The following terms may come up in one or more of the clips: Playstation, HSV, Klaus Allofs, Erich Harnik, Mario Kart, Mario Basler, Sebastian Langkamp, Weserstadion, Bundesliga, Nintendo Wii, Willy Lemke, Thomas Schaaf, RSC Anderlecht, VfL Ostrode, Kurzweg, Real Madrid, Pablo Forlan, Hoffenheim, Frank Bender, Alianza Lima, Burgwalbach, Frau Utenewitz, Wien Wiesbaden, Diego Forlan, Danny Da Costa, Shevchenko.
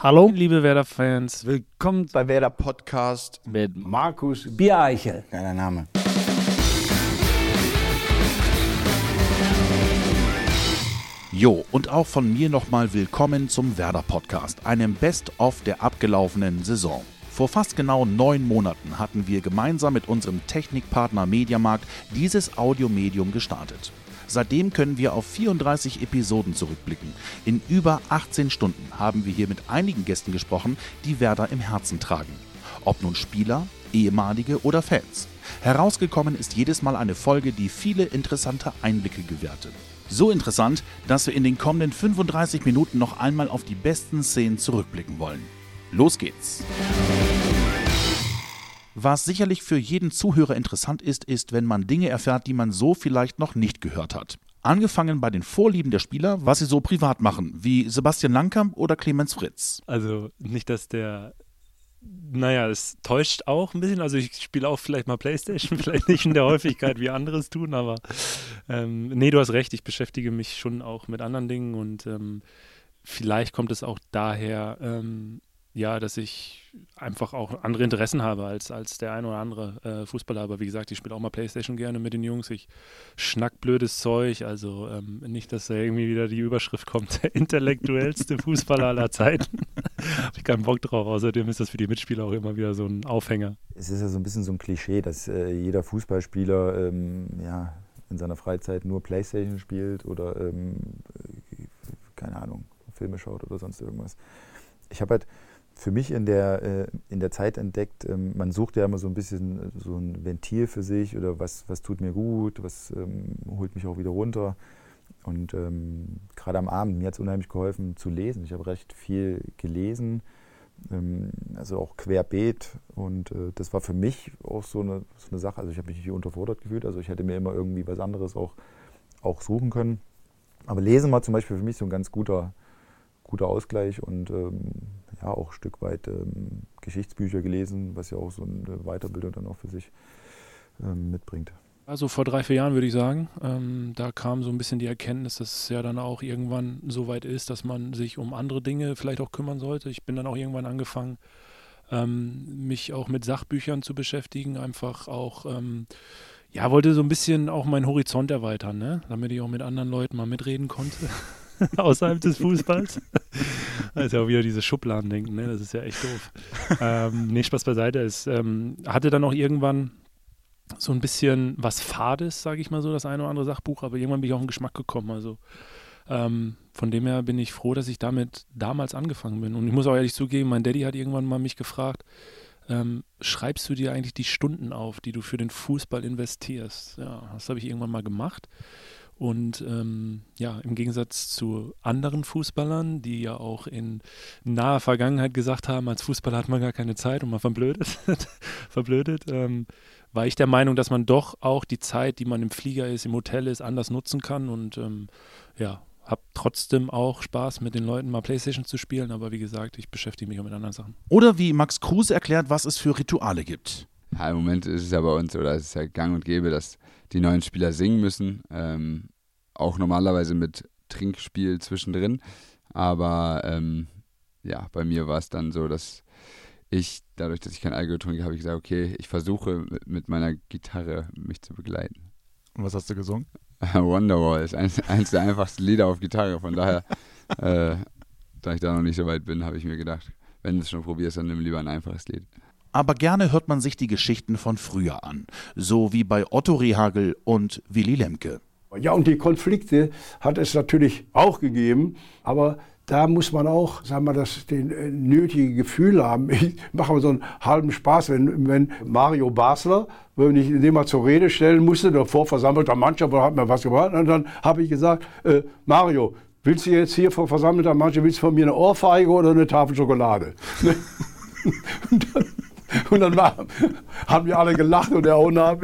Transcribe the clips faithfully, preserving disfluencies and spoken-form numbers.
Hallo, liebe Werder-Fans. Willkommen bei Werder-Podcast mit Markus Bier-Eichel. Geiler Name. Jo, und auch von mir nochmal willkommen zum Werder-Podcast, einem Best-of der abgelaufenen Saison. Vor fast genau neun Monaten hatten wir gemeinsam mit unserem Technikpartner Mediamarkt dieses Audiomedium gestartet. Seitdem können wir auf vierunddreißig Episoden zurückblicken. In über achtzehn Stunden haben wir hier mit einigen Gästen gesprochen, die Werder im Herzen tragen. Ob nun Spieler, ehemalige oder Fans. Herausgekommen ist jedes Mal eine Folge, die viele interessante Einblicke gewährte. So interessant, dass wir in den kommenden fünfunddreißig Minuten noch einmal auf die besten Szenen zurückblicken wollen. Los geht's! Was sicherlich für jeden Zuhörer interessant ist, ist, wenn man Dinge erfährt, die man so vielleicht noch nicht gehört hat. Angefangen bei den Vorlieben der Spieler, was sie so privat machen, wie Sebastian Langkamp oder Clemens Fritz. Also nicht, dass der... Naja, es täuscht auch ein bisschen. Also ich spiele auch vielleicht mal Playstation, vielleicht nicht in der Häufigkeit, wie andere es tun, aber ähm, nee, du hast recht, ich beschäftige mich schon auch mit anderen Dingen und ähm, vielleicht kommt es auch daher... Ähm, Ja, dass ich einfach auch andere Interessen habe als, als der ein oder andere äh, Fußballer. Aber wie gesagt, ich spiele auch mal Playstation gerne mit den Jungs. Ich schnack blödes Zeug. Also ähm, nicht, dass da irgendwie wieder die Überschrift kommt, der intellektuellste Fußballer aller Zeiten. Habe ich keinen Bock drauf. Außerdem ist das für die Mitspieler auch immer wieder so ein Aufhänger. Es ist ja so ein bisschen so ein Klischee, dass äh, jeder Fußballspieler ähm, ja, in seiner Freizeit nur Playstation spielt oder, ähm, keine Ahnung, Filme schaut oder sonst irgendwas. Ich habe halt... für mich in der, in der Zeit entdeckt, man sucht ja immer so ein bisschen so ein Ventil für sich oder was, was tut mir gut, was ähm, holt mich auch wieder runter. Und ähm, gerade am Abend, mir hat es unheimlich geholfen zu lesen. Ich habe recht viel gelesen, ähm, also auch querbeet. Und äh, das war für mich auch so eine, so eine Sache. Also ich habe mich nicht unterfordert gefühlt, also ich hätte mir immer irgendwie was anderes auch, auch suchen können. Aber Lesen war zum Beispiel für mich so ein ganz guter, guter Ausgleich und ähm, ja, auch ein Stück weit ähm, Geschichtsbücher gelesen, was ja auch so eine Weiterbildung dann auch für sich ähm, mitbringt. Also vor drei, vier Jahren würde ich sagen, ähm, da kam so ein bisschen die Erkenntnis, dass es ja dann auch irgendwann so weit ist, dass man sich um andere Dinge vielleicht auch kümmern sollte. Ich bin dann auch irgendwann angefangen, ähm, mich auch mit Sachbüchern zu beschäftigen, einfach auch... Ähm, Ja, wollte so ein bisschen auch meinen Horizont erweitern, ne? Damit ich auch mit anderen Leuten mal mitreden konnte, außerhalb des Fußballs. Das ist ja auch wieder dieses Schubladendenken, ne? Das ist ja echt doof. ähm, nee, Spaß beiseite. Es ähm, hatte dann auch irgendwann so ein bisschen was Fades, sage ich mal so, das eine oder andere Sachbuch, aber irgendwann bin ich auf den Geschmack gekommen. Also ähm, von dem her bin ich froh, dass ich damit damals angefangen bin. Und ich muss auch ehrlich zugeben, mein Daddy hat irgendwann mal mich gefragt, Ähm, schreibst du dir eigentlich die Stunden auf, die du für den Fußball investierst? Ja, das habe ich irgendwann mal gemacht. Und ähm, ja, im Gegensatz zu anderen Fußballern, die ja auch in naher Vergangenheit gesagt haben, als Fußballer hat man gar keine Zeit und man verblödet, verblödet ähm, war ich der Meinung, dass man doch auch die Zeit, die man im Flieger ist, im Hotel ist, anders nutzen kann. Und ähm, ja, habe trotzdem auch Spaß, mit den Leuten mal Playstation zu spielen, aber wie gesagt, ich beschäftige mich auch mit anderen Sachen. Oder wie Max Kruse erklärt, was es für Rituale gibt. Ja, im Moment ist es ja bei uns, oder es ist ja gang und gäbe, dass die neuen Spieler singen müssen, ähm, auch normalerweise mit Trinkspiel zwischendrin, aber ähm, ja, bei mir war es dann so, dass ich, dadurch, dass ich kein Alkohol trinke, habe ich gesagt, okay, ich versuche mit meiner Gitarre mich zu begleiten. Und was hast du gesungen? Wonderwall ist eines, eines der einfachsten Lieder auf Gitarre, von daher, äh, da ich da noch nicht so weit bin, habe ich mir gedacht, wenn du es schon probierst, dann nimm lieber ein einfaches Lied. Aber gerne hört man sich die Geschichten von früher an, so wie bei Otto Rehagel und Willy Lemke. Ja, und die Konflikte hat es natürlich auch gegeben, aber da muss man auch, sagen wir, das den nötigen Gefühl haben. Ich mache mir so einen halben Spaß, wenn, wenn Mario Basler, wenn ich den mal zur Rede stellen musste, der vorversammelter Mannschaft, da hat mir was gemacht, und dann habe ich gesagt, äh, Mario, willst du jetzt hier vor versammelter Mannschaft, willst du von mir eine Ohrfeige oder eine Tafel Schokolade? und dann, und dann war, haben wir alle gelacht und der Owner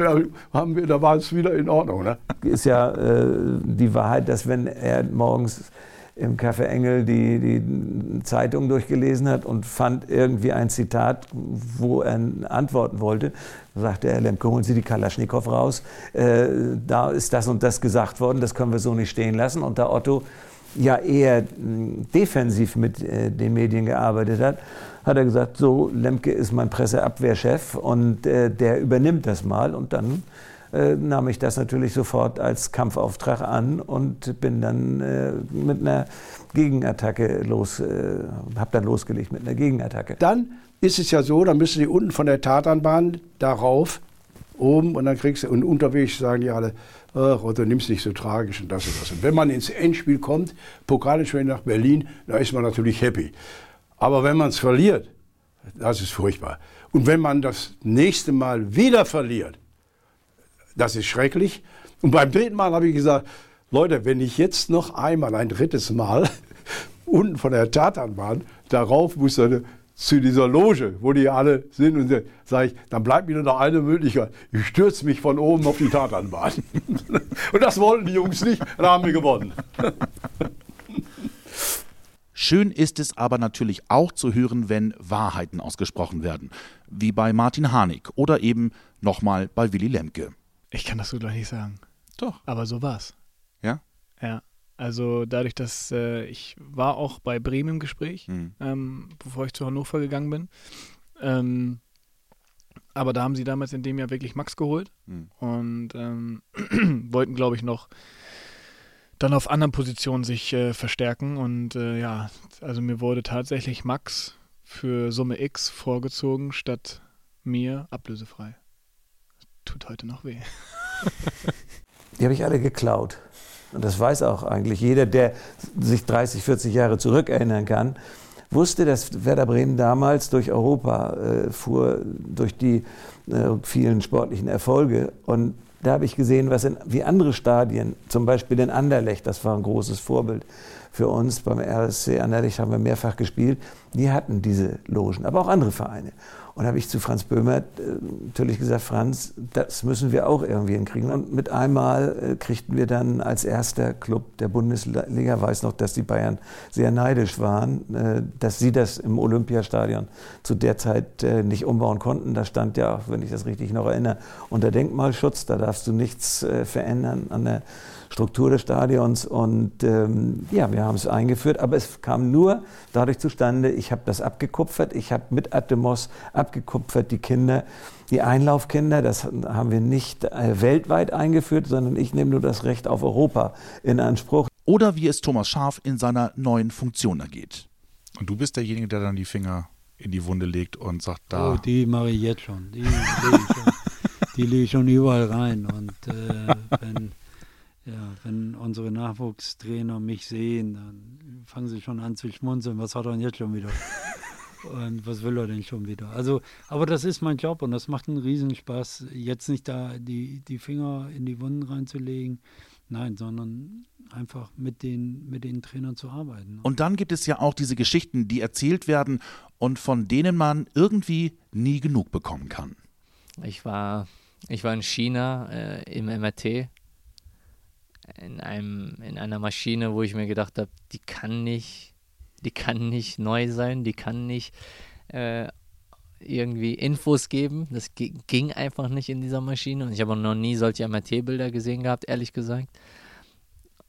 haben wir, da war es wieder in Ordnung. Ne? Ist ja äh, die Wahrheit, dass wenn er morgens im Café Engel die, die Zeitung durchgelesen hat und fand irgendwie ein Zitat, wo er antworten wollte, sagte er, Lemke, holen Sie die Kalaschnikow raus, äh, da ist das und das gesagt worden, das können wir so nicht stehen lassen. Und da Otto ja eher defensiv mit äh, den Medien gearbeitet hat, hat er gesagt, so, Lemke ist mein Presseabwehrchef und äh, der übernimmt das mal. Und dann äh, nahm ich das natürlich sofort als Kampfauftrag an und bin dann äh, mit einer Gegenattacke los, äh, habe dann losgelegt mit einer Gegenattacke. Dann ist es ja so, dann müssen die unten von der Tatanbahn darauf, oben und dann kriegst du, und unterwegs sagen die alle, ach Otto, nimm's nicht so tragisch und das und das. Und wenn man ins Endspiel kommt, Pokalendspiel nach Berlin, da ist man natürlich happy. Aber wenn man es verliert, das ist furchtbar. Und wenn man das nächste Mal wieder verliert, das ist schrecklich. Und beim dritten Mal habe ich gesagt, Leute, wenn ich jetzt noch einmal, ein drittes Mal, unten von der Tatanbahn, darauf muss eine zu dieser Loge, wo die alle sind und sage ich, dann bleibt mir nur noch eine Möglichkeit. Ich stürze mich von oben auf die Tatanbahn. Und das wollten die Jungs nicht, dann haben wir gewonnen. Schön ist es aber natürlich auch zu hören, wenn Wahrheiten ausgesprochen werden. Wie bei Martin Harnik oder eben nochmal bei Willy Lemke. Ich kann das so gleich nicht sagen. Doch. Aber so war's. Ja? Ja. Also dadurch, dass äh, ich war auch bei Bremen im Gespräch, mhm. ähm, bevor ich zu Hannover gegangen bin. Ähm, aber da haben sie damals in dem Jahr wirklich Max geholt mhm. und ähm, wollten, glaube ich, noch dann auf anderen Positionen sich äh, verstärken. Und äh, ja, also mir wurde tatsächlich Max für Summe X vorgezogen, statt mir ablösefrei. Tut heute noch weh. Die habe ich alle geklaut. Und das weiß auch eigentlich jeder, der sich dreißig, vierzig Jahre zurückerinnern kann, wusste, dass Werder Bremen damals durch Europa äh, fuhr, durch die äh, vielen sportlichen Erfolge. Und da habe ich gesehen, was in, wie andere Stadien, zum Beispiel in Anderlecht, das war ein großes Vorbild für uns, beim R S C Anderlecht haben wir mehrfach gespielt, die hatten diese Logen, aber auch andere Vereine. Und habe ich zu Franz Böhmer äh, natürlich gesagt, Franz, das müssen wir auch irgendwie hinkriegen. Und mit einmal äh, kriegten wir dann als erster Club der Bundesliga, weiß noch, dass die Bayern sehr neidisch waren, äh, dass sie das im Olympiastadion zu der Zeit äh, nicht umbauen konnten. Da stand ja, wenn ich das richtig noch erinnere, unter Denkmalschutz, da darfst du nichts äh, verändern an der Struktur des Stadions. Und ähm, ja, wir haben es eingeführt, aber es kam nur dadurch zustande, ich habe das abgekupfert, ich habe mit Atemos abgekupfert, die Kinder, die Einlaufkinder, das haben wir nicht weltweit eingeführt, sondern ich nehme nur das Recht auf Europa in Anspruch. Oder wie es Thomas Schaaf in seiner neuen Funktion ergeht. Und du bist derjenige, der dann die Finger in die Wunde legt und sagt, da... Oh, die mache ich jetzt schon. Die lege ich schon überall rein. Und äh, wenn... Ja, wenn unsere Nachwuchstrainer mich sehen, dann fangen sie schon an zu schmunzeln. Was hat er denn jetzt schon wieder? Und was will er denn schon wieder? Also, aber das ist mein Job und das macht einen Riesenspaß, jetzt nicht da die, die Finger in die Wunden reinzulegen. Nein, sondern einfach mit den, mit den Trainern zu arbeiten. Und dann gibt es ja auch diese Geschichten, die erzählt werden und von denen man irgendwie nie genug bekommen kann. Ich war, ich war in China äh, im M R T. In, einem, in einer Maschine, wo ich mir gedacht habe, die kann nicht, die kann nicht neu sein, die kann nicht äh, irgendwie Infos geben. Das g- ging einfach nicht in dieser Maschine. Und ich habe auch noch nie solche M R T-Bilder gesehen gehabt, ehrlich gesagt.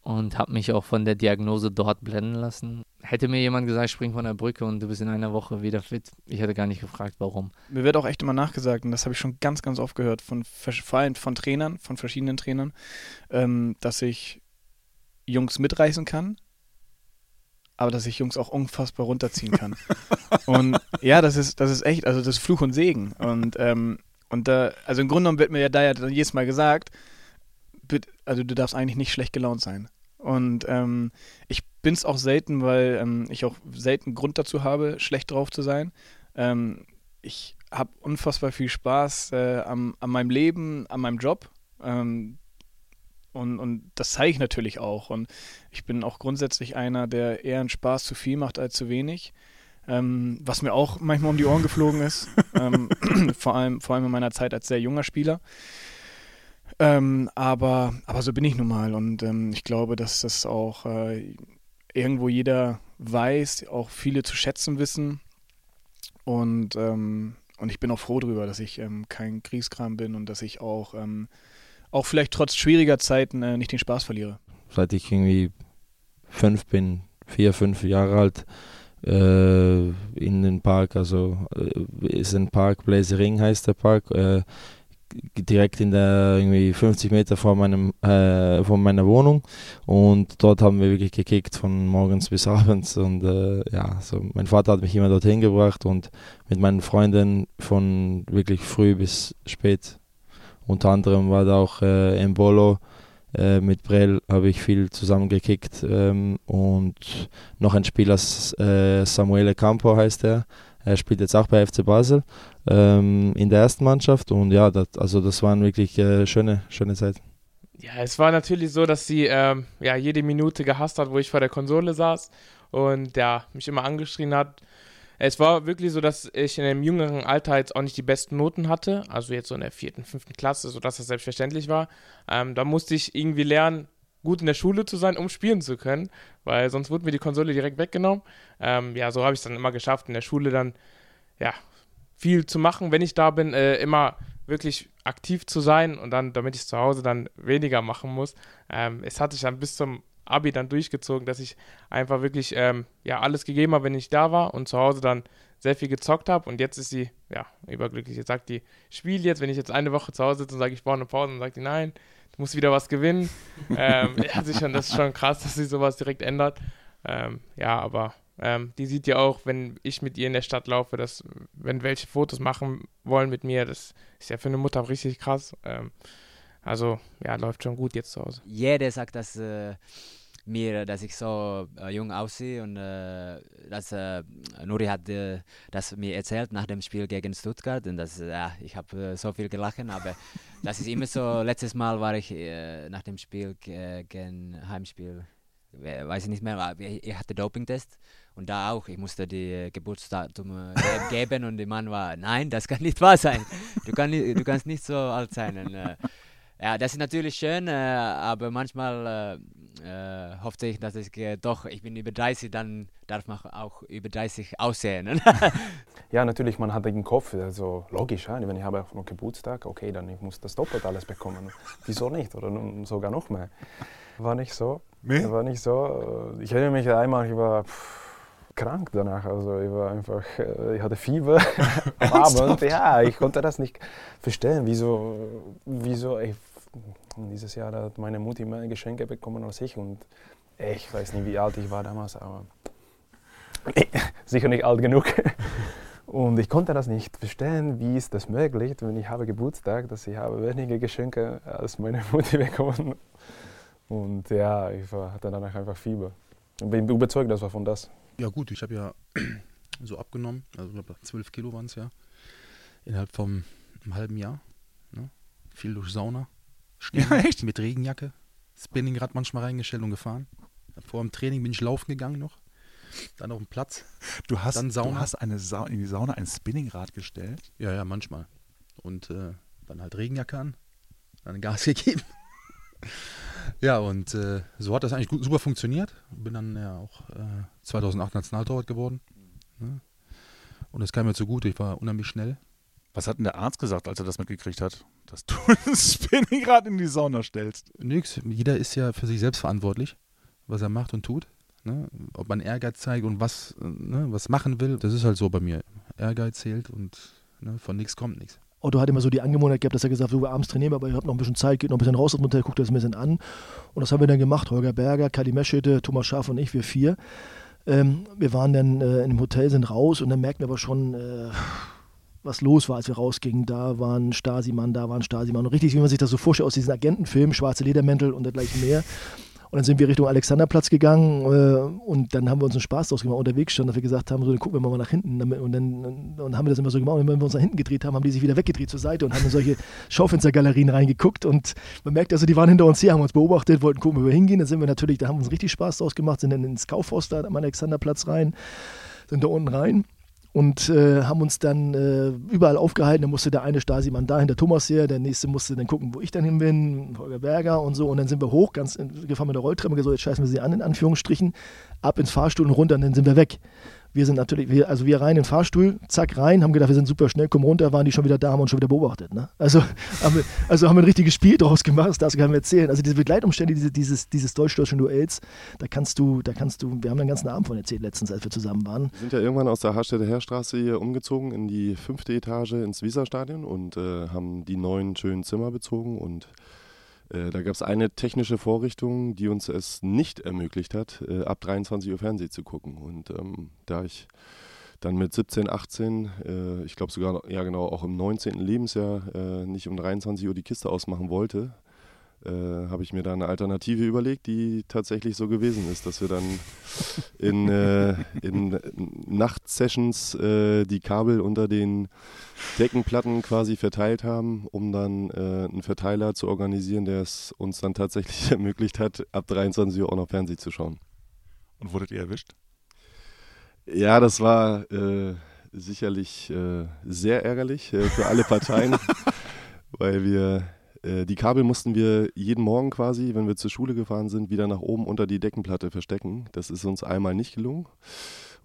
Und habe mich auch von der Diagnose dort blenden lassen. Hätte mir jemand gesagt, spring von der Brücke und du bist in einer Woche wieder fit, ich hätte gar nicht gefragt, warum. Mir wird auch echt immer nachgesagt, und das habe ich schon ganz, ganz oft gehört, von, vor allem von Trainern, von verschiedenen Trainern, ähm, dass ich Jungs mitreißen kann, aber dass ich Jungs auch unfassbar runterziehen kann. Und ja, das ist, das ist echt, also das ist Fluch und Segen. Und, ähm, und da, also im Grunde genommen wird mir ja da ja jedes Mal gesagt, also du darfst eigentlich nicht schlecht gelaunt sein. Und ähm, ich bin es auch selten, weil ähm, ich auch selten Grund dazu habe, schlecht drauf zu sein. Ähm, ich habe unfassbar viel Spaß äh, am, an meinem Leben, an meinem Job. Ähm, und, und das zeige ich natürlich auch. Und ich bin auch grundsätzlich einer, der eher einen Spaß zu viel macht als zu wenig. Ähm, was mir auch manchmal um die Ohren geflogen ist. ähm, vor allem, vor allem in meiner Zeit als sehr junger Spieler. Ähm, aber, aber so bin ich nun mal und ähm, ich glaube, dass das auch äh, irgendwo jeder weiß, auch viele zu schätzen wissen und, ähm, und ich bin auch froh drüber, dass ich ähm, kein Kriegskram bin und dass ich auch, ähm, auch vielleicht trotz schwieriger Zeiten äh, nicht den Spaß verliere. Seit ich irgendwie fünf bin, vier, fünf Jahre alt, äh, in den Park, also äh, ist ein Park, Bläsering heißt der Park, äh, direkt in der irgendwie fünfzig Meter vor meinem äh, vor meiner Wohnung, und dort haben wir wirklich gekickt von morgens bis abends, und äh, ja, so mein Vater hat mich immer dorthin gebracht und mit meinen Freunden von wirklich früh bis spät. Unter anderem war da auch äh, Mbolo, äh, mit Brel habe ich viel zusammen gekickt, ähm, und noch ein Spieler, äh, Samuele Campo heißt er. Er spielt jetzt auch bei F C Basel ähm, in der ersten Mannschaft, und ja, dat, also das waren wirklich äh, schöne, schöne Zeiten. Ja, es war natürlich so, dass sie ähm, ja, jede Minute gehasst hat, wo ich vor der Konsole saß und ja, mich immer angeschrien hat. Es war wirklich so, dass ich in einem jüngeren Alter jetzt auch nicht die besten Noten hatte, also jetzt so in der vierten, fünften Klasse, sodass das selbstverständlich war. Ähm, da musste ich irgendwie lernen, gut in der Schule zu sein, um spielen zu können, weil sonst wurde mir die Konsole direkt weggenommen. Ähm, ja, so habe ich es dann immer geschafft, in der Schule dann, ja, viel zu machen, wenn ich da bin, äh, immer wirklich aktiv zu sein, und dann, damit ich zu Hause dann weniger machen muss. Ähm, es hat sich dann bis zum Abi dann durchgezogen, dass ich einfach wirklich, ähm, ja, alles gegeben habe, wenn ich da war, und zu Hause dann sehr viel gezockt habe, und jetzt ist sie, ja, überglücklich. Jetzt sagt die, spiel jetzt, wenn ich jetzt eine Woche zu Hause sitze und sage, ich brauche eine Pause, und sagt die, nein, muss wieder was gewinnen. ähm, also schon, das ist schon krass, dass sie sowas direkt ändert. Ähm, ja, aber ähm, die sieht ja auch, wenn ich mit ihr in der Stadt laufe, dass, wenn welche Fotos machen wollen mit mir, das ist ja für eine Mutter richtig krass. Ähm, also, ja, läuft schon gut jetzt zu Hause. Jeder sagt, dass äh, mir, dass ich so äh, jung aussehe, und äh, dass äh, Nuri hat äh, das mir erzählt nach dem Spiel gegen Stuttgart, und das, ja, ich habe äh, so viel gelacht, aber das ist immer so. Letztes Mal war ich äh, nach dem Spiel g- gegen Heimspiel, weiß ich nicht mehr, ich hatte Dopingtest, und da auch, ich musste die Geburtsdatum äh, geben, und der Mann war, nein, das kann nicht wahr sein, du, kann nicht, du kannst nicht so alt sein. Und, äh, ja, das ist natürlich schön, äh, aber manchmal äh, äh, hoffte ich, dass ich äh, doch, ich bin über dreißig, dann darf man auch über dreißig aussehen. Ja, natürlich, man hat den Kopf, also logisch, ja, wenn ich habe auch noch Geburtstag, okay, dann ich muss das doppelt alles bekommen. Wieso nicht? Oder sogar noch mehr. War nicht so. Nee? War nicht so. Ich erinnere mich einmal, ich war pff, krank danach, also ich war einfach, ich hatte Fieber am Abend. Ja, ich konnte das nicht verstehen, wieso, wieso ich, dieses Jahr hat meine Mutti mehr Geschenke bekommen als ich, und ich weiß nicht, wie alt ich war damals, aber nee, sicher nicht alt genug. Und ich konnte das nicht verstehen, wie ist das möglich, wenn ich habe Geburtstag, dass ich habe weniger Geschenke als meine Mutti bekommen. Und ja, ich war, hatte danach einfach Fieber. Ich bin überzeugt, das war von das. Ja gut, ich habe ja so abgenommen, also ich glaube zwölf Kilo waren es ja, innerhalb von einem halben Jahr. Ne? Viel durch Sauna. Stimmt. Ja, echt? Mit Regenjacke, Spinningrad manchmal reingestellt und gefahren. Vor dem Training bin ich laufen gegangen noch, dann auf dem Platz, du hast, dann Sauna. Du hast eine Sa- in die Sauna ein Spinningrad gestellt? Ja, ja, manchmal. Und äh, dann halt Regenjacke an, dann Gas gegeben. Ja, und äh, so hat das eigentlich gut, super funktioniert. Bin dann ja auch äh, zweitausendacht Nationaltorwart geworden. Ne? Und das kam mir zugute, ich war unheimlich schnell. Was hat denn der Arzt gesagt, als er das mitgekriegt hat, dass du ein Spinningrad in die Sauna stellst? Nix, jeder ist ja für sich selbst verantwortlich, was er macht und tut. Ne? Ob man Ehrgeiz zeigt und was, ne, was machen will, das ist halt so bei mir. Ehrgeiz zählt, und ne, von nichts kommt nichts. Otto hat immer so die Angewohnheit gehabt, dass er gesagt hat, du, abends trainieren, aber ich habe noch ein bisschen Zeit, geht noch ein bisschen raus aus dem Hotel, guckt das ein bisschen an. Und das haben wir dann gemacht, Holger Berger, Kalli Meschede, Thomas Schaaf und ich, wir vier. Ähm, wir waren dann äh, in dem Hotel, sind raus, und dann merkten wir aber schon, äh, was los war, als wir rausgingen. Da war ein Stasi-Mann, da war ein Stasi-Mann. Und richtig, wie man sich das so vorstellt aus diesen Agentenfilmen, schwarze Ledermäntel und dergleichen mehr. Und dann sind wir Richtung Alexanderplatz gegangen, äh, und dann haben wir uns einen Spaß draus gemacht, unterwegs schon, dass wir gesagt haben, so, dann gucken wir mal nach hinten. Damit, und dann und, und haben wir das immer so gemacht. Und wenn wir uns nach hinten gedreht haben, haben die sich wieder weggedreht zur Seite und haben in solche Schaufenstergalerien reingeguckt. Und man merkt, also die waren hinter uns her, haben uns beobachtet, wollten gucken, wo wir hingehen. Dann sind wir natürlich, da haben wir uns richtig Spaß draus gemacht, sind dann ins Kaufhaus da am Alexanderplatz rein, sind da unten rein. Und äh, haben uns dann äh, überall aufgehalten. Dann musste der eine Stasi-Mann da hinter Thomas her, der nächste musste dann gucken, wo ich dann hin bin, Holger Berger und so. Und dann sind wir hoch, ganz gefahren mit der Rolltreppe, so, jetzt scheißen wir sie an, in Anführungsstrichen, ab ins Fahrstuhl und runter, und dann sind wir weg. wir sind natürlich, wir, also wir rein in den Fahrstuhl, zack rein, haben gedacht, wir sind super schnell, kommen runter, waren die schon wieder da, haben uns schon wieder beobachtet. Ne? Also, haben wir, also haben wir ein richtiges Spiel draus gemacht, das darfst du gar nicht erzählen. Also diese Begleitumstände diese, dieses, dieses deutsch-deutschen Duells, da kannst du, da kannst du, wir haben den ganzen Abend von erzählt letztens, als wir zusammen waren. Wir sind ja irgendwann aus der Harstedt-Heerstraße hier umgezogen in die fünfte Etage ins Weserstadion und äh, haben die neuen schönen Zimmer bezogen und Äh, da gab es eine technische Vorrichtung, die uns es nicht ermöglicht hat, äh, ab dreiundzwanzig Uhr Fernsehen zu gucken. Und ähm, da ich dann mit siebzehn, achtzehn, äh, ich glaube sogar ja genau auch im neunzehnten Lebensjahr äh, nicht um dreiundzwanzig Uhr die Kiste ausmachen wollte, äh, habe ich mir da eine Alternative überlegt, die tatsächlich so gewesen ist, dass wir dann in, äh, in Nachtsessions äh, die Kabel unter den Deckenplatten quasi verteilt haben, um dann äh, einen Verteiler zu organisieren, der es uns dann tatsächlich ermöglicht hat, ab dreiundzwanzig Uhr auch noch Fernsehen zu schauen. Und wurdet ihr erwischt? Ja, das war äh, sicherlich äh, sehr ärgerlich äh, für alle Parteien, weil wir äh, die Kabel mussten wir jeden Morgen quasi, wenn wir zur Schule gefahren sind, wieder nach oben unter die Deckenplatte verstecken. Das ist uns einmal nicht gelungen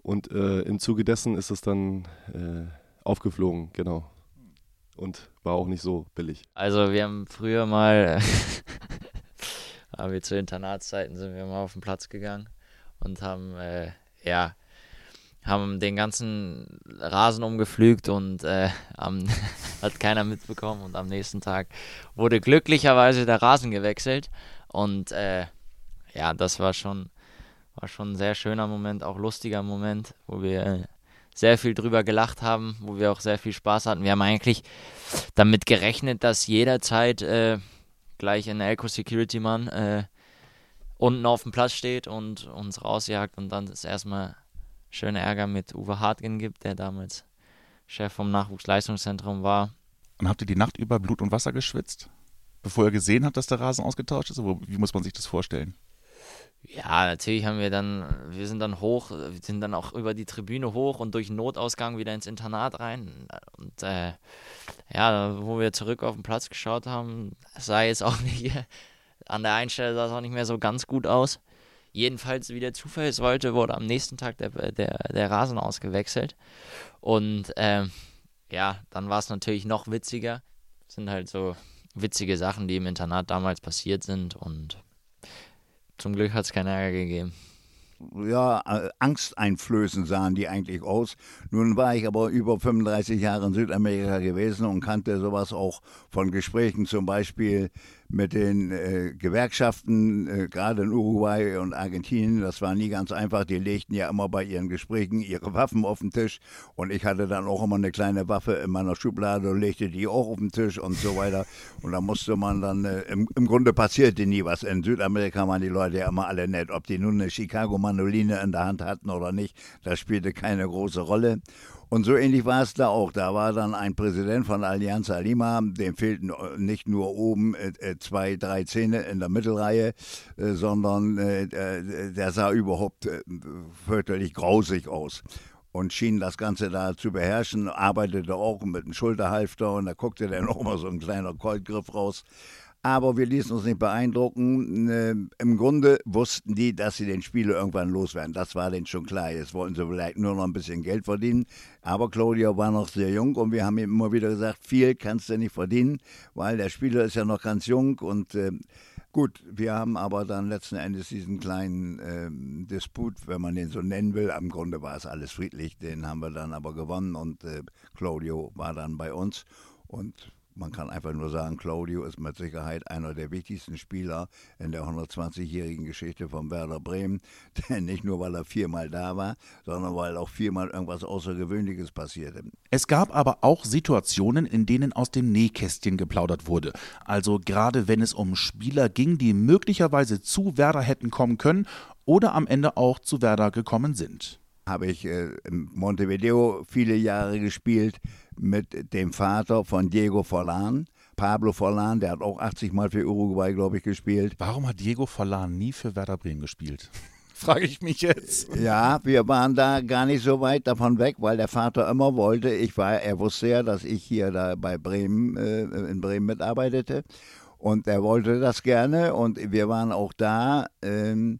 und äh, im Zuge dessen ist es dann äh, aufgeflogen, genau. Und war auch nicht so billig. Also wir haben früher mal, haben wir zu Internatszeiten sind wir mal auf den Platz gegangen und haben, äh, ja, haben den ganzen Rasen umgepflügt und äh, am, hat keiner mitbekommen und am nächsten Tag wurde glücklicherweise der Rasen gewechselt und äh, ja, das war schon, war schon ein sehr schöner Moment, auch lustiger Moment, wo wir äh, sehr viel drüber gelacht haben, wo wir auch sehr viel Spaß hatten. Wir haben eigentlich damit gerechnet, dass jederzeit äh, gleich ein Elko-Security-Mann äh, unten auf dem Platz steht und uns rausjagt und dann ist erstmal schöner Ärger mit Uwe Hartgen gibt, der damals Chef vom Nachwuchsleistungszentrum war. Und habt ihr die Nacht über Blut und Wasser geschwitzt, bevor ihr gesehen habt, dass der Rasen ausgetauscht ist? Oder wie muss man sich das vorstellen? Ja, natürlich haben wir dann, wir sind dann hoch, wir sind dann auch über die Tribüne hoch und durch den Notausgang wieder ins Internat rein. Und äh, ja, wo wir zurück auf den Platz geschaut haben, sah jetzt auch nicht, an der einen Stelle sah es auch nicht mehr so ganz gut aus. Jedenfalls, wie der Zufall es wollte, wurde am nächsten Tag der, der, der Rasen ausgewechselt. Und äh, ja, dann war es natürlich noch witziger. Das sind halt so witzige Sachen, die im Internat damals passiert sind und zum Glück hat es keinen Ärger gegeben. Ja, äh, angsteinflößend sahen die eigentlich aus. Nun war ich aber über fünfunddreißig Jahre in Südamerika gewesen und kannte sowas auch von Gesprächen, zum Beispiel mit den äh, Gewerkschaften, äh, gerade in Uruguay und Argentinien. Das war nie ganz einfach. Die legten ja immer bei ihren Gesprächen ihre Waffen auf den Tisch. Und ich hatte dann auch immer eine kleine Waffe in meiner Schublade und legte die auch auf den Tisch und so weiter. Und da musste man dann, äh, im, im Grunde passierte nie was. In Südamerika waren die Leute ja immer alle nett. Ob die nun eine Chicago-Mandoline in der Hand hatten oder nicht, das spielte keine große Rolle. Und so ähnlich war es da auch. Da war dann ein Präsident von Alianza Lima, dem fehlten nicht nur oben äh, zwei, drei Zähne in der Mittelreihe, äh, sondern äh, der sah überhaupt äh, fürchterlich grausig aus und schien das Ganze da zu beherrschen, arbeitete auch mit einem Schulterhalfter und da guckte dann auch mal so ein kleiner Koltgriff raus. Aber wir ließen uns nicht beeindrucken. Im Grunde wussten die, dass sie den Spieler irgendwann loswerden. Das war denen schon klar. Jetzt wollten sie vielleicht nur noch ein bisschen Geld verdienen. Aber Claudio war noch sehr jung und wir haben ihm immer wieder gesagt, viel kannst du nicht verdienen, weil der Spieler ist ja noch ganz jung. Und äh, gut, wir haben aber dann letzten Endes diesen kleinen äh, Disput, wenn man den so nennen will, im Grunde war es alles friedlich. Den haben wir dann aber gewonnen und äh, Claudio war dann bei uns und man kann einfach nur sagen, Claudio ist mit Sicherheit einer der wichtigsten Spieler in der hundertzwanzigjährigen Geschichte von Werder Bremen. Denn nicht nur, weil er viermal da war, sondern weil auch viermal irgendwas Außergewöhnliches passierte. Es gab aber auch Situationen, in denen aus dem Nähkästchen geplaudert wurde. Also gerade wenn es um Spieler ging, die möglicherweise zu Werder hätten kommen können oder am Ende auch zu Werder gekommen sind. Habe ich äh, in Montevideo viele Jahre gespielt mit dem Vater von Diego Forlan, Pablo Forlan, der hat auch achtzig Mal für Uruguay, glaube ich, gespielt. Warum hat Diego Forlan nie für Werder Bremen gespielt? Frage ich mich jetzt. Ja, wir waren da gar nicht so weit davon weg, weil der Vater immer wollte, ich war, er wusste ja, dass ich hier da bei Bremen, äh, in Bremen mitarbeitete und er wollte das gerne und wir waren auch da, ähm,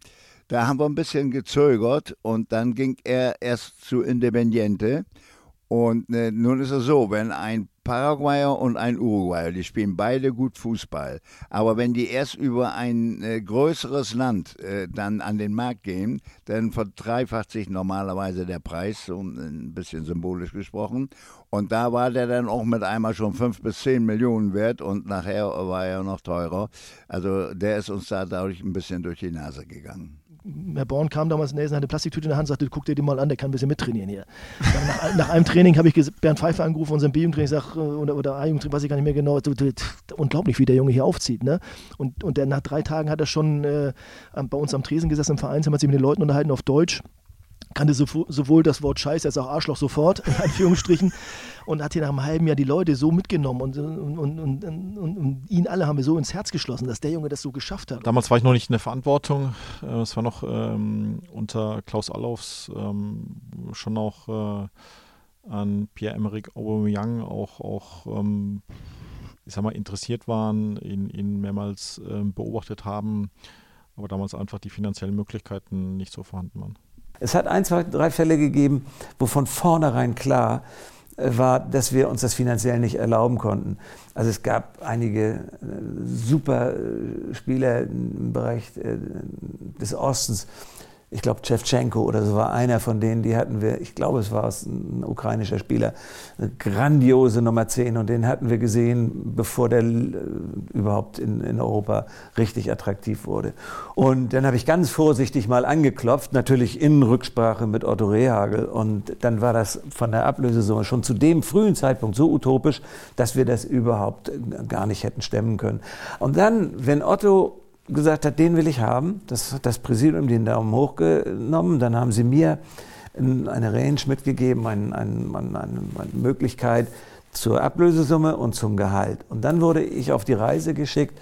Da haben wir ein bisschen gezögert und dann ging er erst zu Independiente. Und äh, nun ist es so, wenn ein Paraguayer und ein Uruguayer, die spielen beide gut Fußball, aber wenn die erst über ein äh, größeres Land äh, dann an den Markt gehen, dann verdreifacht sich normalerweise der Preis, so ein bisschen symbolisch gesprochen. Und da war der dann auch mit einmal schon fünf bis zehn Millionen wert und nachher war er noch teurer. Also der ist uns da dadurch ein bisschen durch die Nase gegangen. Herr Born kam damals in der Essen, hatte eine Plastiktüte in der Hand, sagte, guck dir den mal an, der kann ein bisschen mittrainieren hier. Nach, nach einem Training habe ich Bernd Pfeiffer angerufen, unseren B-Jugendtraining, sag, oder, oder A-Jugendtraining, weiß ich gar nicht mehr genau, unglaublich, wie der Junge hier aufzieht. Ne? Und, und der, nach drei Tagen hat er schon äh, bei uns am Tresen gesessen, im Vereinsheim, hat sich mit den Leuten unterhalten auf Deutsch, kannte sowohl das Wort Scheiß als auch Arschloch sofort, in Anführungsstrichen, und hat hier nach einem halben Jahr die Leute so mitgenommen und, und, und, und, und, und ihn alle haben wir so ins Herz geschlossen, dass der Junge das so geschafft hat. Damals war ich noch nicht in der Verantwortung, das war noch ähm, unter Klaus Allofs, ähm, schon auch äh, an Pierre-Emerick Aubameyang auch, auch ähm, ich sag mal, interessiert waren, ihn, ihn mehrmals äh, beobachtet haben, aber damals einfach die finanziellen Möglichkeiten nicht so vorhanden waren. Es hat ein, zwei, drei Fälle gegeben, wo von vornherein klar war, dass wir uns das finanziell nicht erlauben konnten. Also es gab einige super Spieler im Bereich des Ostens. Ich glaube, Shevchenko oder so war einer von denen, die hatten wir, ich glaube, es war ein ukrainischer Spieler, eine grandiose Nummer zehn. Und den hatten wir gesehen, bevor der überhaupt in, in Europa richtig attraktiv wurde. Und dann habe ich ganz vorsichtig mal angeklopft, natürlich in Rücksprache mit Otto Rehagel. Und dann war das von der Ablösesumme schon zu dem frühen Zeitpunkt so utopisch, dass wir das überhaupt gar nicht hätten stemmen können. Und dann, wenn Otto gesagt hat, den will ich haben, das hat das Präsidium den Daumen hoch genommen, dann haben sie mir eine Range mitgegeben, eine, eine, eine, eine Möglichkeit zur Ablösesumme und zum Gehalt. Und dann wurde ich auf die Reise geschickt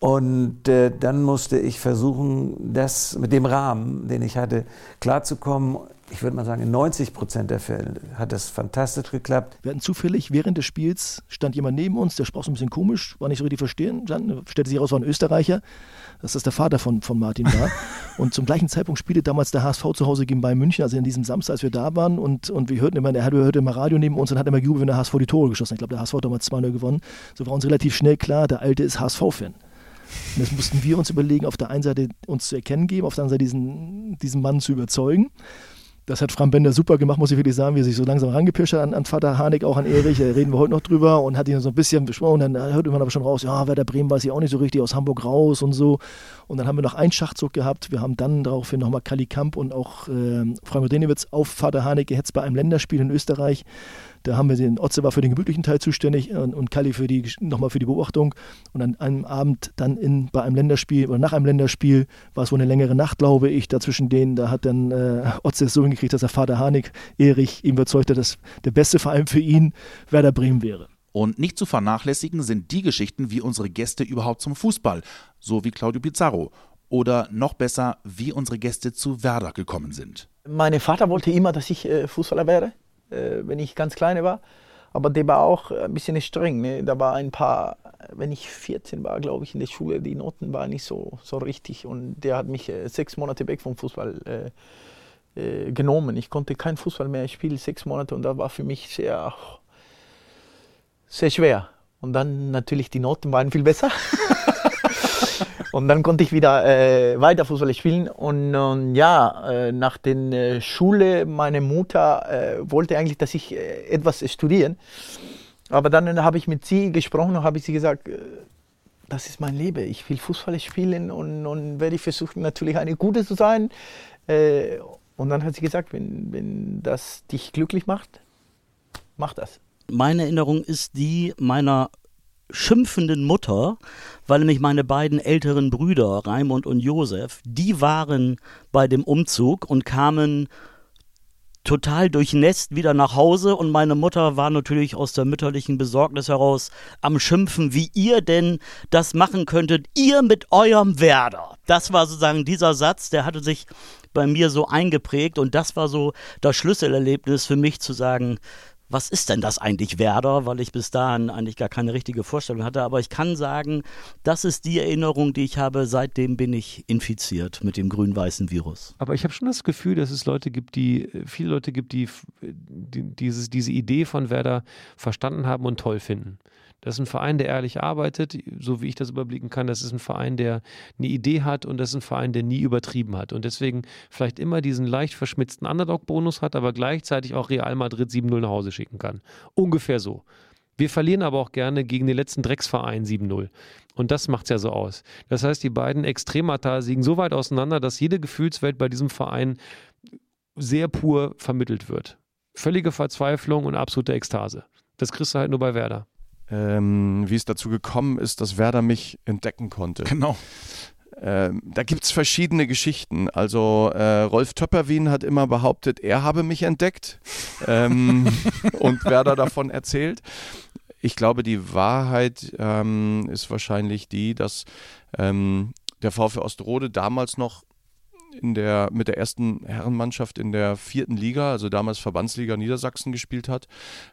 und äh, dann musste ich versuchen, das mit dem Rahmen, den ich hatte, klarzukommen. Ich würde mal sagen, in neunzig Prozent der Fälle hat das fantastisch geklappt. Wir hatten zufällig während des Spiels, stand jemand neben uns, der sprach so ein bisschen komisch, war nicht so richtig verstehen, dann stellte sich heraus, war ein Österreicher, dass das der Vater von, von Martin war. Und zum gleichen Zeitpunkt spielte damals der H S V zu Hause gegen Bayern München, also in diesem Samstag, als wir da waren. Und, und wir hörten immer, er hörte immer Radio neben uns und hat immer gejubelt, wenn der H S V die Tore geschossen hat. Ich glaube, der H S V hat damals zwei null gewonnen. So war uns relativ schnell klar, der Alte ist H S V-Fan. Und das mussten wir uns überlegen, auf der einen Seite uns zu erkennen geben, auf der anderen Seite diesen, diesen Mann zu überzeugen. Das hat Frank Bender super gemacht, muss ich wirklich sagen, wie er sich so langsam rangepirscht hat an, an Vater Harnik, auch an Erich, da reden wir heute noch drüber und hat ihn so ein bisschen besprochen. Dann hört man aber schon raus, ja, Werder Bremen weiß ich auch nicht so richtig, aus Hamburg raus und so. Und dann haben wir noch einen Schachzug gehabt. Wir haben dann daraufhin nochmal Kalli Kamp und auch äh, Frau Utenewitz auf Vater Harnik gehetzt bei einem Länderspiel in Österreich. Da haben wir den, Otze war für den gemütlichen Teil zuständig und, und Kalli für die, nochmal für die Beobachtung. Und an einem Abend dann in, bei einem Länderspiel oder nach einem Länderspiel war es wohl eine längere Nacht, glaube ich, dazwischen denen. Da hat dann äh, Otze es so hingekriegt, dass der Vater Harnik, Erich, ihm überzeugte, dass der beste Verein für ihn Werder Bremen wäre. Und nicht zu vernachlässigen sind die Geschichten, wie unsere Gäste überhaupt zum Fußball, so wie Claudio Pizarro. Oder noch besser, wie unsere Gäste zu Werder gekommen sind. Mein Vater wollte immer, dass ich äh, Fußballer wäre, wenn ich ganz klein war, aber der war auch ein bisschen streng. Ne? Da war ein paar, wenn ich vierzehn war, glaube ich, in der Schule, die Noten waren nicht so, so richtig und der hat mich sechs Monate weg vom Fußball äh, äh, genommen. Ich konnte keinen Fußball mehr spielen, sechs Monate und das war für mich sehr, sehr schwer. Und dann natürlich die Noten waren viel besser. Und dann konnte ich wieder äh, weiter Fußball spielen und, und ja, äh, nach der äh, Schule, meine Mutter äh, wollte eigentlich, dass ich äh, etwas studieren, aber dann äh, habe ich mit sie gesprochen und habe sie gesagt, äh, das ist mein Leben, ich will Fußball spielen und, und werde ich versuchen natürlich eine Gute zu sein äh, und dann hat sie gesagt, wenn, wenn das dich glücklich macht, mach das. Meine Erinnerung ist die meiner schimpfenden Mutter, weil nämlich meine beiden älteren Brüder, Raimund und Josef, die waren bei dem Umzug und kamen total durchnässt wieder nach Hause und meine Mutter war natürlich aus der mütterlichen Besorgnis heraus am Schimpfen, wie ihr denn das machen könntet, ihr mit eurem Werder. Das war sozusagen dieser Satz, der hatte sich bei mir so eingeprägt und das war so das Schlüsselerlebnis für mich zu sagen, was ist denn das eigentlich Werder, weil ich bis dahin eigentlich gar keine richtige Vorstellung hatte. Aber ich kann sagen, das ist die Erinnerung, die ich habe. Seitdem bin ich infiziert mit dem grün-weißen Virus. Aber ich habe schon das Gefühl, dass es Leute gibt, die, viele Leute gibt, die, die dieses, diese Idee von Werder verstanden haben und toll finden. Das ist ein Verein, der ehrlich arbeitet, so wie ich das überblicken kann. Das ist ein Verein, der eine Idee hat, und das ist ein Verein, der nie übertrieben hat. Und deswegen vielleicht immer diesen leicht verschmitzten Underdog-Bonus hat, aber gleichzeitig auch Real Madrid sieben null nach Hause schicken kann. Ungefähr so. Wir verlieren aber auch gerne gegen den letzten Drecksverein sieben null. Und das macht es ja so aus. Das heißt, die beiden Extremata liegen so weit auseinander, dass jede Gefühlswelt bei diesem Verein sehr pur vermittelt wird. Völlige Verzweiflung und absolute Ekstase. Das kriegst du halt nur bei Werder. Ähm, wie es dazu gekommen ist, dass Werder mich entdecken konnte. Genau. Ähm, da gibt es verschiedene Geschichten. Also äh, Rolf Töpperwien hat immer behauptet, er habe mich entdeckt ähm, und Werder davon erzählt. Ich glaube, die Wahrheit ähm, ist wahrscheinlich die, dass ähm, der VfL Ostrode damals noch in der, mit der ersten Herrenmannschaft in der vierten Liga, also damals Verbandsliga Niedersachsen, gespielt hat.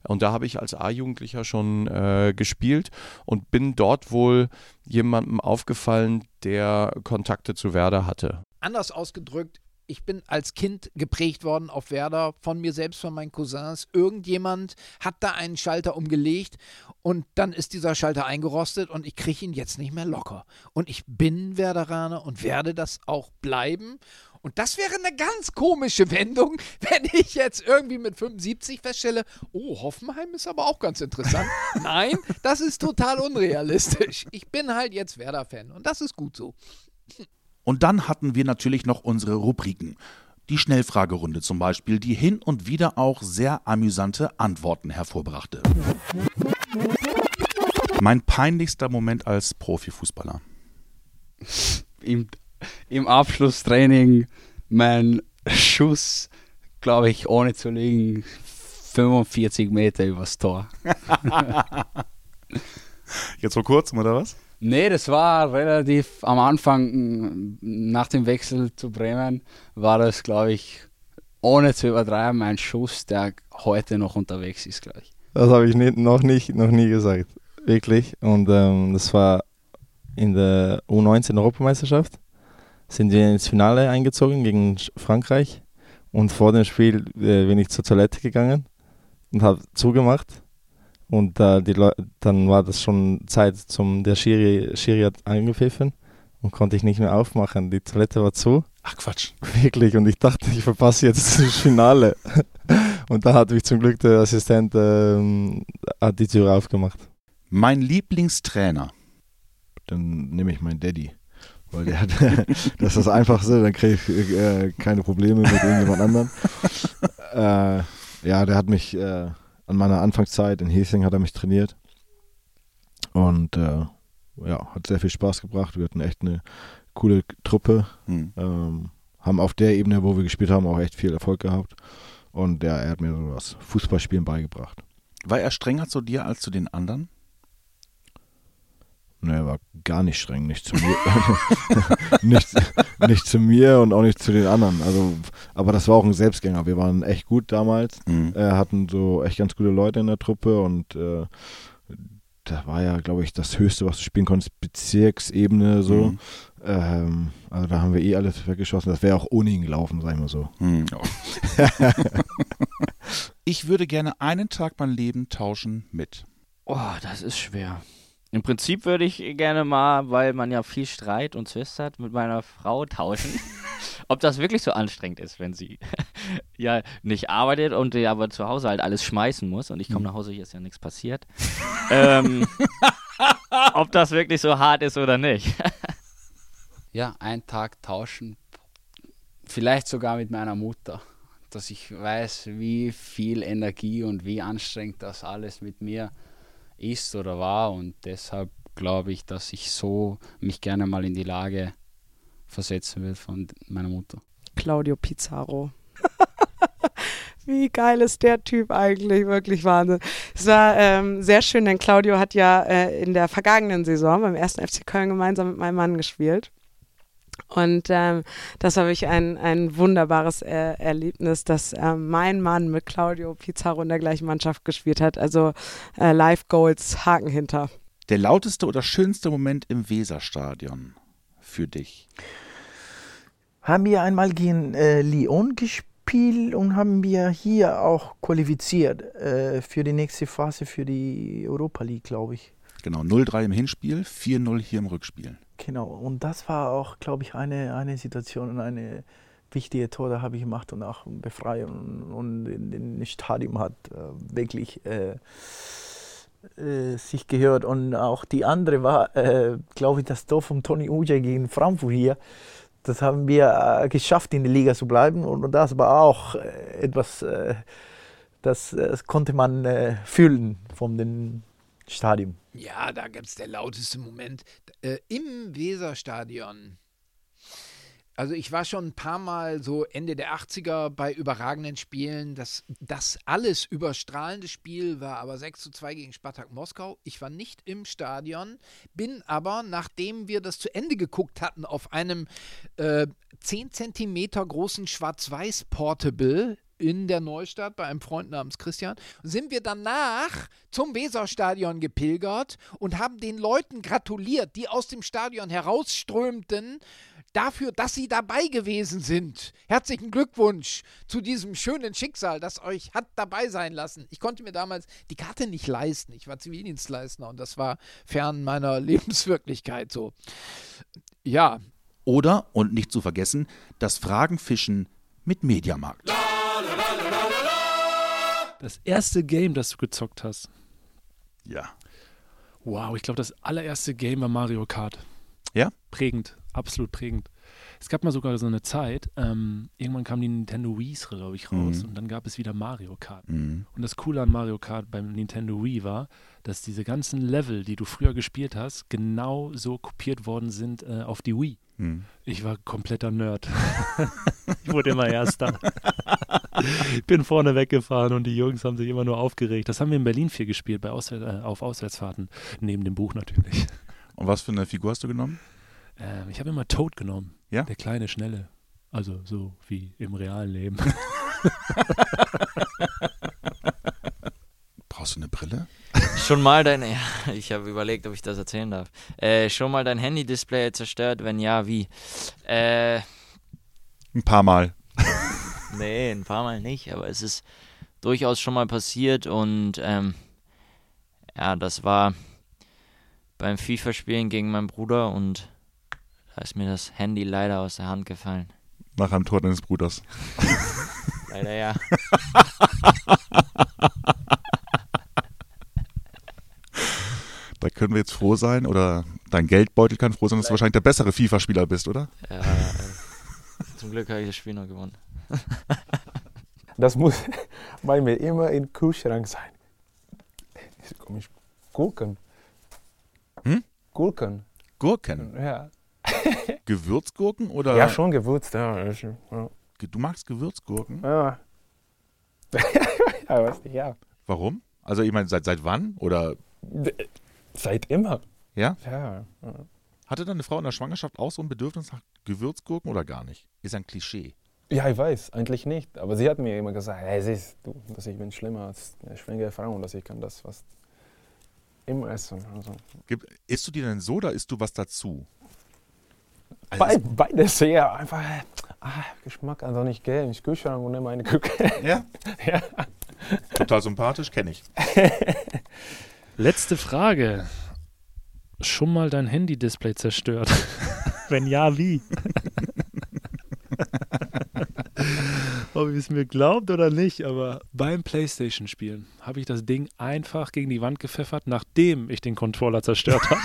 Und da habe ich als A-Jugendlicher schon äh, gespielt und bin dort wohl jemandem aufgefallen, der Kontakte zu Werder hatte. Anders ausgedrückt, ich bin als Kind geprägt worden auf Werder, von mir selbst, von meinen Cousins. Irgendjemand hat da einen Schalter umgelegt und dann ist dieser Schalter eingerostet und ich kriege ihn jetzt nicht mehr locker. Und ich bin Werderaner und werde das auch bleiben. Und das wäre eine ganz komische Wendung, wenn ich jetzt irgendwie mit fünfundsiebzig feststelle, oh, Hoffenheim ist aber auch ganz interessant. Nein, das ist total unrealistisch. Ich bin halt jetzt Werder-Fan und das ist gut so. Und dann hatten wir natürlich noch unsere Rubriken. Die Schnellfragerunde zum Beispiel, die hin und wieder auch sehr amüsante Antworten hervorbrachte. Mein peinlichster Moment als Profifußballer. Im, im Abschlusstraining mein Schuss, glaube ich, ohne zu liegen, fünfundvierzig Meter übers Tor. Jetzt vor kurzem, oder was? Nee, das war relativ am Anfang, nach dem Wechsel zu Bremen, war das, glaube ich, ohne zu übertreiben, ein Schuss, der heute noch unterwegs ist, glaube ich. Das habe ich nicht, noch nicht, noch nie gesagt, wirklich. Und ähm, das war in der U neunzehn-Europameisterschaft, sind wir ins Finale eingezogen gegen Frankreich. Und vor dem Spiel äh, bin ich zur Toilette gegangen und habe zugemacht. Und äh, die Le- dann war das schon Zeit, zum der Schiri, Schiri hat angepfiffen und konnte ich nicht mehr aufmachen. Die Toilette war zu. Ach Quatsch. Wirklich, und ich dachte, ich verpasse jetzt das Finale. Und da hat mich zum Glück der Assistent ähm, hat die Tür aufgemacht. Mein Lieblingstrainer. Dann nehme ich meinen Daddy. Weil der hat, das ist das Einfachste, dann kriege ich äh, keine Probleme mit irgendjemand anderem. äh, ja, der hat mich... Äh, An meiner Anfangszeit in Hesing hat er mich trainiert und äh, ja, hat sehr viel Spaß gebracht. Wir hatten echt eine coole Truppe, mhm. ähm, haben auf der Ebene, wo wir gespielt haben, auch echt viel Erfolg gehabt und ja, er hat mir so das Fußballspielen beigebracht. War er strenger zu dir als zu den anderen? Ne, er war gar nicht streng, nicht zu mir, nicht, nicht zu mir und auch nicht zu den anderen. Also, aber das war auch ein Selbstgänger. Wir waren echt gut damals, mhm. äh, hatten so echt ganz gute Leute in der Truppe und äh, da war ja, glaube ich, das Höchste, was du spielen konntest, Bezirksebene so. Mhm. Ähm, also da haben wir eh alles weggeschossen. Das wäre auch ohne ihn gelaufen, sagen wir so. Mhm. Ich würde gerne einen Tag mein Leben tauschen mit. Oh, das ist schwer. Im Prinzip würde ich gerne mal, weil man ja viel Streit und Zwist hat, mit meiner Frau tauschen, ob das wirklich so anstrengend ist, wenn sie ja nicht arbeitet und ja, aber zu Hause halt alles schmeißen muss und ich komme nach Hause, hier ist ja nichts passiert. ähm, ob das wirklich so hart ist oder nicht. Ja, einen Tag tauschen, vielleicht sogar mit meiner Mutter, dass ich weiß, wie viel Energie und wie anstrengend das alles mit mir ist oder war, und deshalb glaube ich, dass ich so mich gerne mal in die Lage versetzen will von meiner Mutter. Claudio Pizarro. Wie geil ist der Typ eigentlich, wirklich Wahnsinn. Es war ähm, sehr schön, denn Claudio hat ja äh, in der vergangenen Saison beim ersten F C Köln gemeinsam mit meinem Mann gespielt. Und ähm, das war wirklich ein, ein wunderbares äh, Erlebnis, dass äh, mein Mann mit Claudio Pizarro in der gleichen Mannschaft gespielt hat. Also äh, Live Goals, Haken hinter. Der lauteste oder schönste Moment im Weserstadion für dich? Haben wir einmal gegen äh, Lyon gespielt und haben wir hier auch qualifiziert äh, für die nächste Phase für die Europa League, glaube ich. Genau, null drei im Hinspiel, vier null hier im Rückspiel. Genau, und das war auch, glaube ich, eine, eine Situation und eine wichtige Tore habe ich gemacht und auch Befreiung. Und das Stadion hat äh, wirklich äh, äh, sich gehört. Und auch die andere war, äh, glaube ich, das Tor von Toni Uja gegen Frankfurt hier. Das haben wir äh, geschafft, in der Liga zu bleiben. Und das war auch äh, etwas, äh, das, das konnte man äh, fühlen von den Stadion. Ja, da gibt es der lauteste Moment äh, im Weserstadion. Also ich war schon ein paar Mal so Ende der achtziger bei überragenden Spielen. Das, das alles überstrahlende Spiel war aber sechs zu zwei gegen Spartak Moskau. Ich war nicht im Stadion, bin aber, nachdem wir das zu Ende geguckt hatten, auf einem äh, zehn Zentimeter großen Schwarz-Weiß-Portable in der Neustadt bei einem Freund namens Christian, sind wir danach zum Weserstadion gepilgert und haben den Leuten gratuliert, die aus dem Stadion herausströmten, dafür, dass sie dabei gewesen sind. Herzlichen Glückwunsch zu diesem schönen Schicksal, das euch hat dabei sein lassen. Ich konnte mir damals die Karte nicht leisten. Ich war Zivildienstleister und das war fern meiner Lebenswirklichkeit so. Ja. Oder, und nicht zu vergessen, das Fragenfischen mit Mediamarkt. Das erste Game, das du gezockt hast. Ja. Wow, ich glaube, das allererste Game war Mario Kart. Ja? Prägend, absolut prägend. Es gab mal sogar so eine Zeit, ähm, irgendwann kamen die Nintendo Wiis, glaube ich, raus. Mhm. Und dann gab es wieder Mario Kart. Mhm. Und das Coole an Mario Kart beim Nintendo Wii war, dass diese ganzen Level, die du früher gespielt hast, genau so kopiert worden sind äh, auf die Wii. Mhm. Ich war kompletter Nerd. Ich wurde immer Erster. Ich bin vorne weggefahren und die Jungs haben sich immer nur aufgeregt. Das haben wir in Berlin viel gespielt, bei Auswär- äh, auf Auswärtsfahrten, neben dem Buch natürlich. Und was für eine Figur hast du genommen? Ähm, ich habe immer Toad genommen, ja? Der kleine, schnelle. Also so wie im realen Leben. Brauchst du eine Brille? Schon mal dein, ja, ich habe überlegt, ob ich das erzählen darf. Äh, schon mal dein Handy-Display zerstört? Wenn ja, wie? Äh, Ein paar Mal. Nee, ein paar Mal nicht, aber es ist durchaus schon mal passiert und ähm, ja, das war beim FIFA-Spielen gegen meinen Bruder und da ist mir das Handy leider aus der Hand gefallen. Nach einem Tor deines Bruders. Leider ja. Da können wir jetzt froh sein oder dein Geldbeutel kann froh sein, dass du wahrscheinlich der bessere FIFA-Spieler bist, oder? Ja, äh, zum Glück habe ich das Spiel noch gewonnen. Das muss bei mir immer im Kühlschrank sein. Jetzt komme ich Gurken. Hm? Gurken. Gurken? Ja. Gewürzgurken oder? Ja, schon gewürzt. Ja. Du magst Gewürzgurken? Ja. Ja, weiß nicht, ja. Warum? Also ich meine, seit, seit wann? Oder? Seit immer. Ja? Ja. Hatte dann eine Frau in der Schwangerschaft auch so ein Bedürfnis nach Gewürzgurken oder gar nicht? Ist ein Klischee. Ja, ich weiß, eigentlich nicht. Aber sie hat mir immer gesagt, hey, siehst du, dass ich bin schlimmer als eine schwangere Frau und dass ich kann das fast immer essen. Also. Isst du dir denn so oder isst du was dazu? Also Be- beides, ja. Einfach ah, Geschmack, also nicht gell, nicht Kühlschrank und immer eine Küche. Ja? Ja. Total sympathisch, kenne ich. Letzte Frage. Schon mal dein Handy-Display zerstört? Wenn ja, wie? Ob ihr es mir glaubt oder nicht, aber beim Playstation-Spielen habe ich das Ding einfach gegen die Wand gepfeffert, nachdem ich den Controller zerstört habe.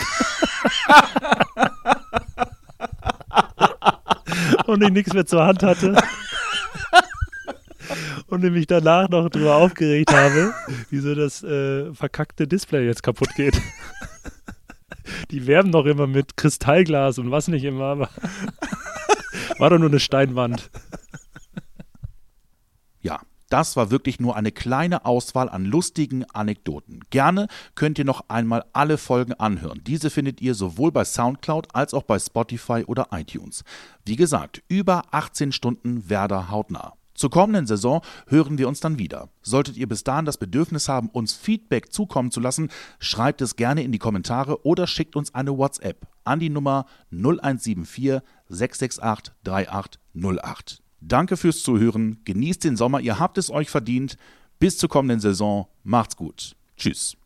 Und ich nichts mehr zur Hand hatte. Und ich mich danach noch drüber aufgeregt habe, wieso das äh, verkackte Display jetzt kaputt geht. Die werben doch immer mit Kristallglas und was nicht immer, aber war doch nur eine Steinwand. Ja, das war wirklich nur eine kleine Auswahl an lustigen Anekdoten. Gerne könnt ihr noch einmal alle Folgen anhören. Diese findet ihr sowohl bei Soundcloud als auch bei Spotify oder iTunes. Wie gesagt, über achtzehn Stunden Werder hautnah. Zur kommenden Saison hören wir uns dann wieder. Solltet ihr bis dahin das Bedürfnis haben, uns Feedback zukommen zu lassen, schreibt es gerne in die Kommentare oder schickt uns eine WhatsApp an die Nummer null eins sieben vier sechs sechs acht drei acht null acht. Danke fürs Zuhören, genießt den Sommer, ihr habt es euch verdient. Bis zur kommenden Saison, macht's gut. Tschüss.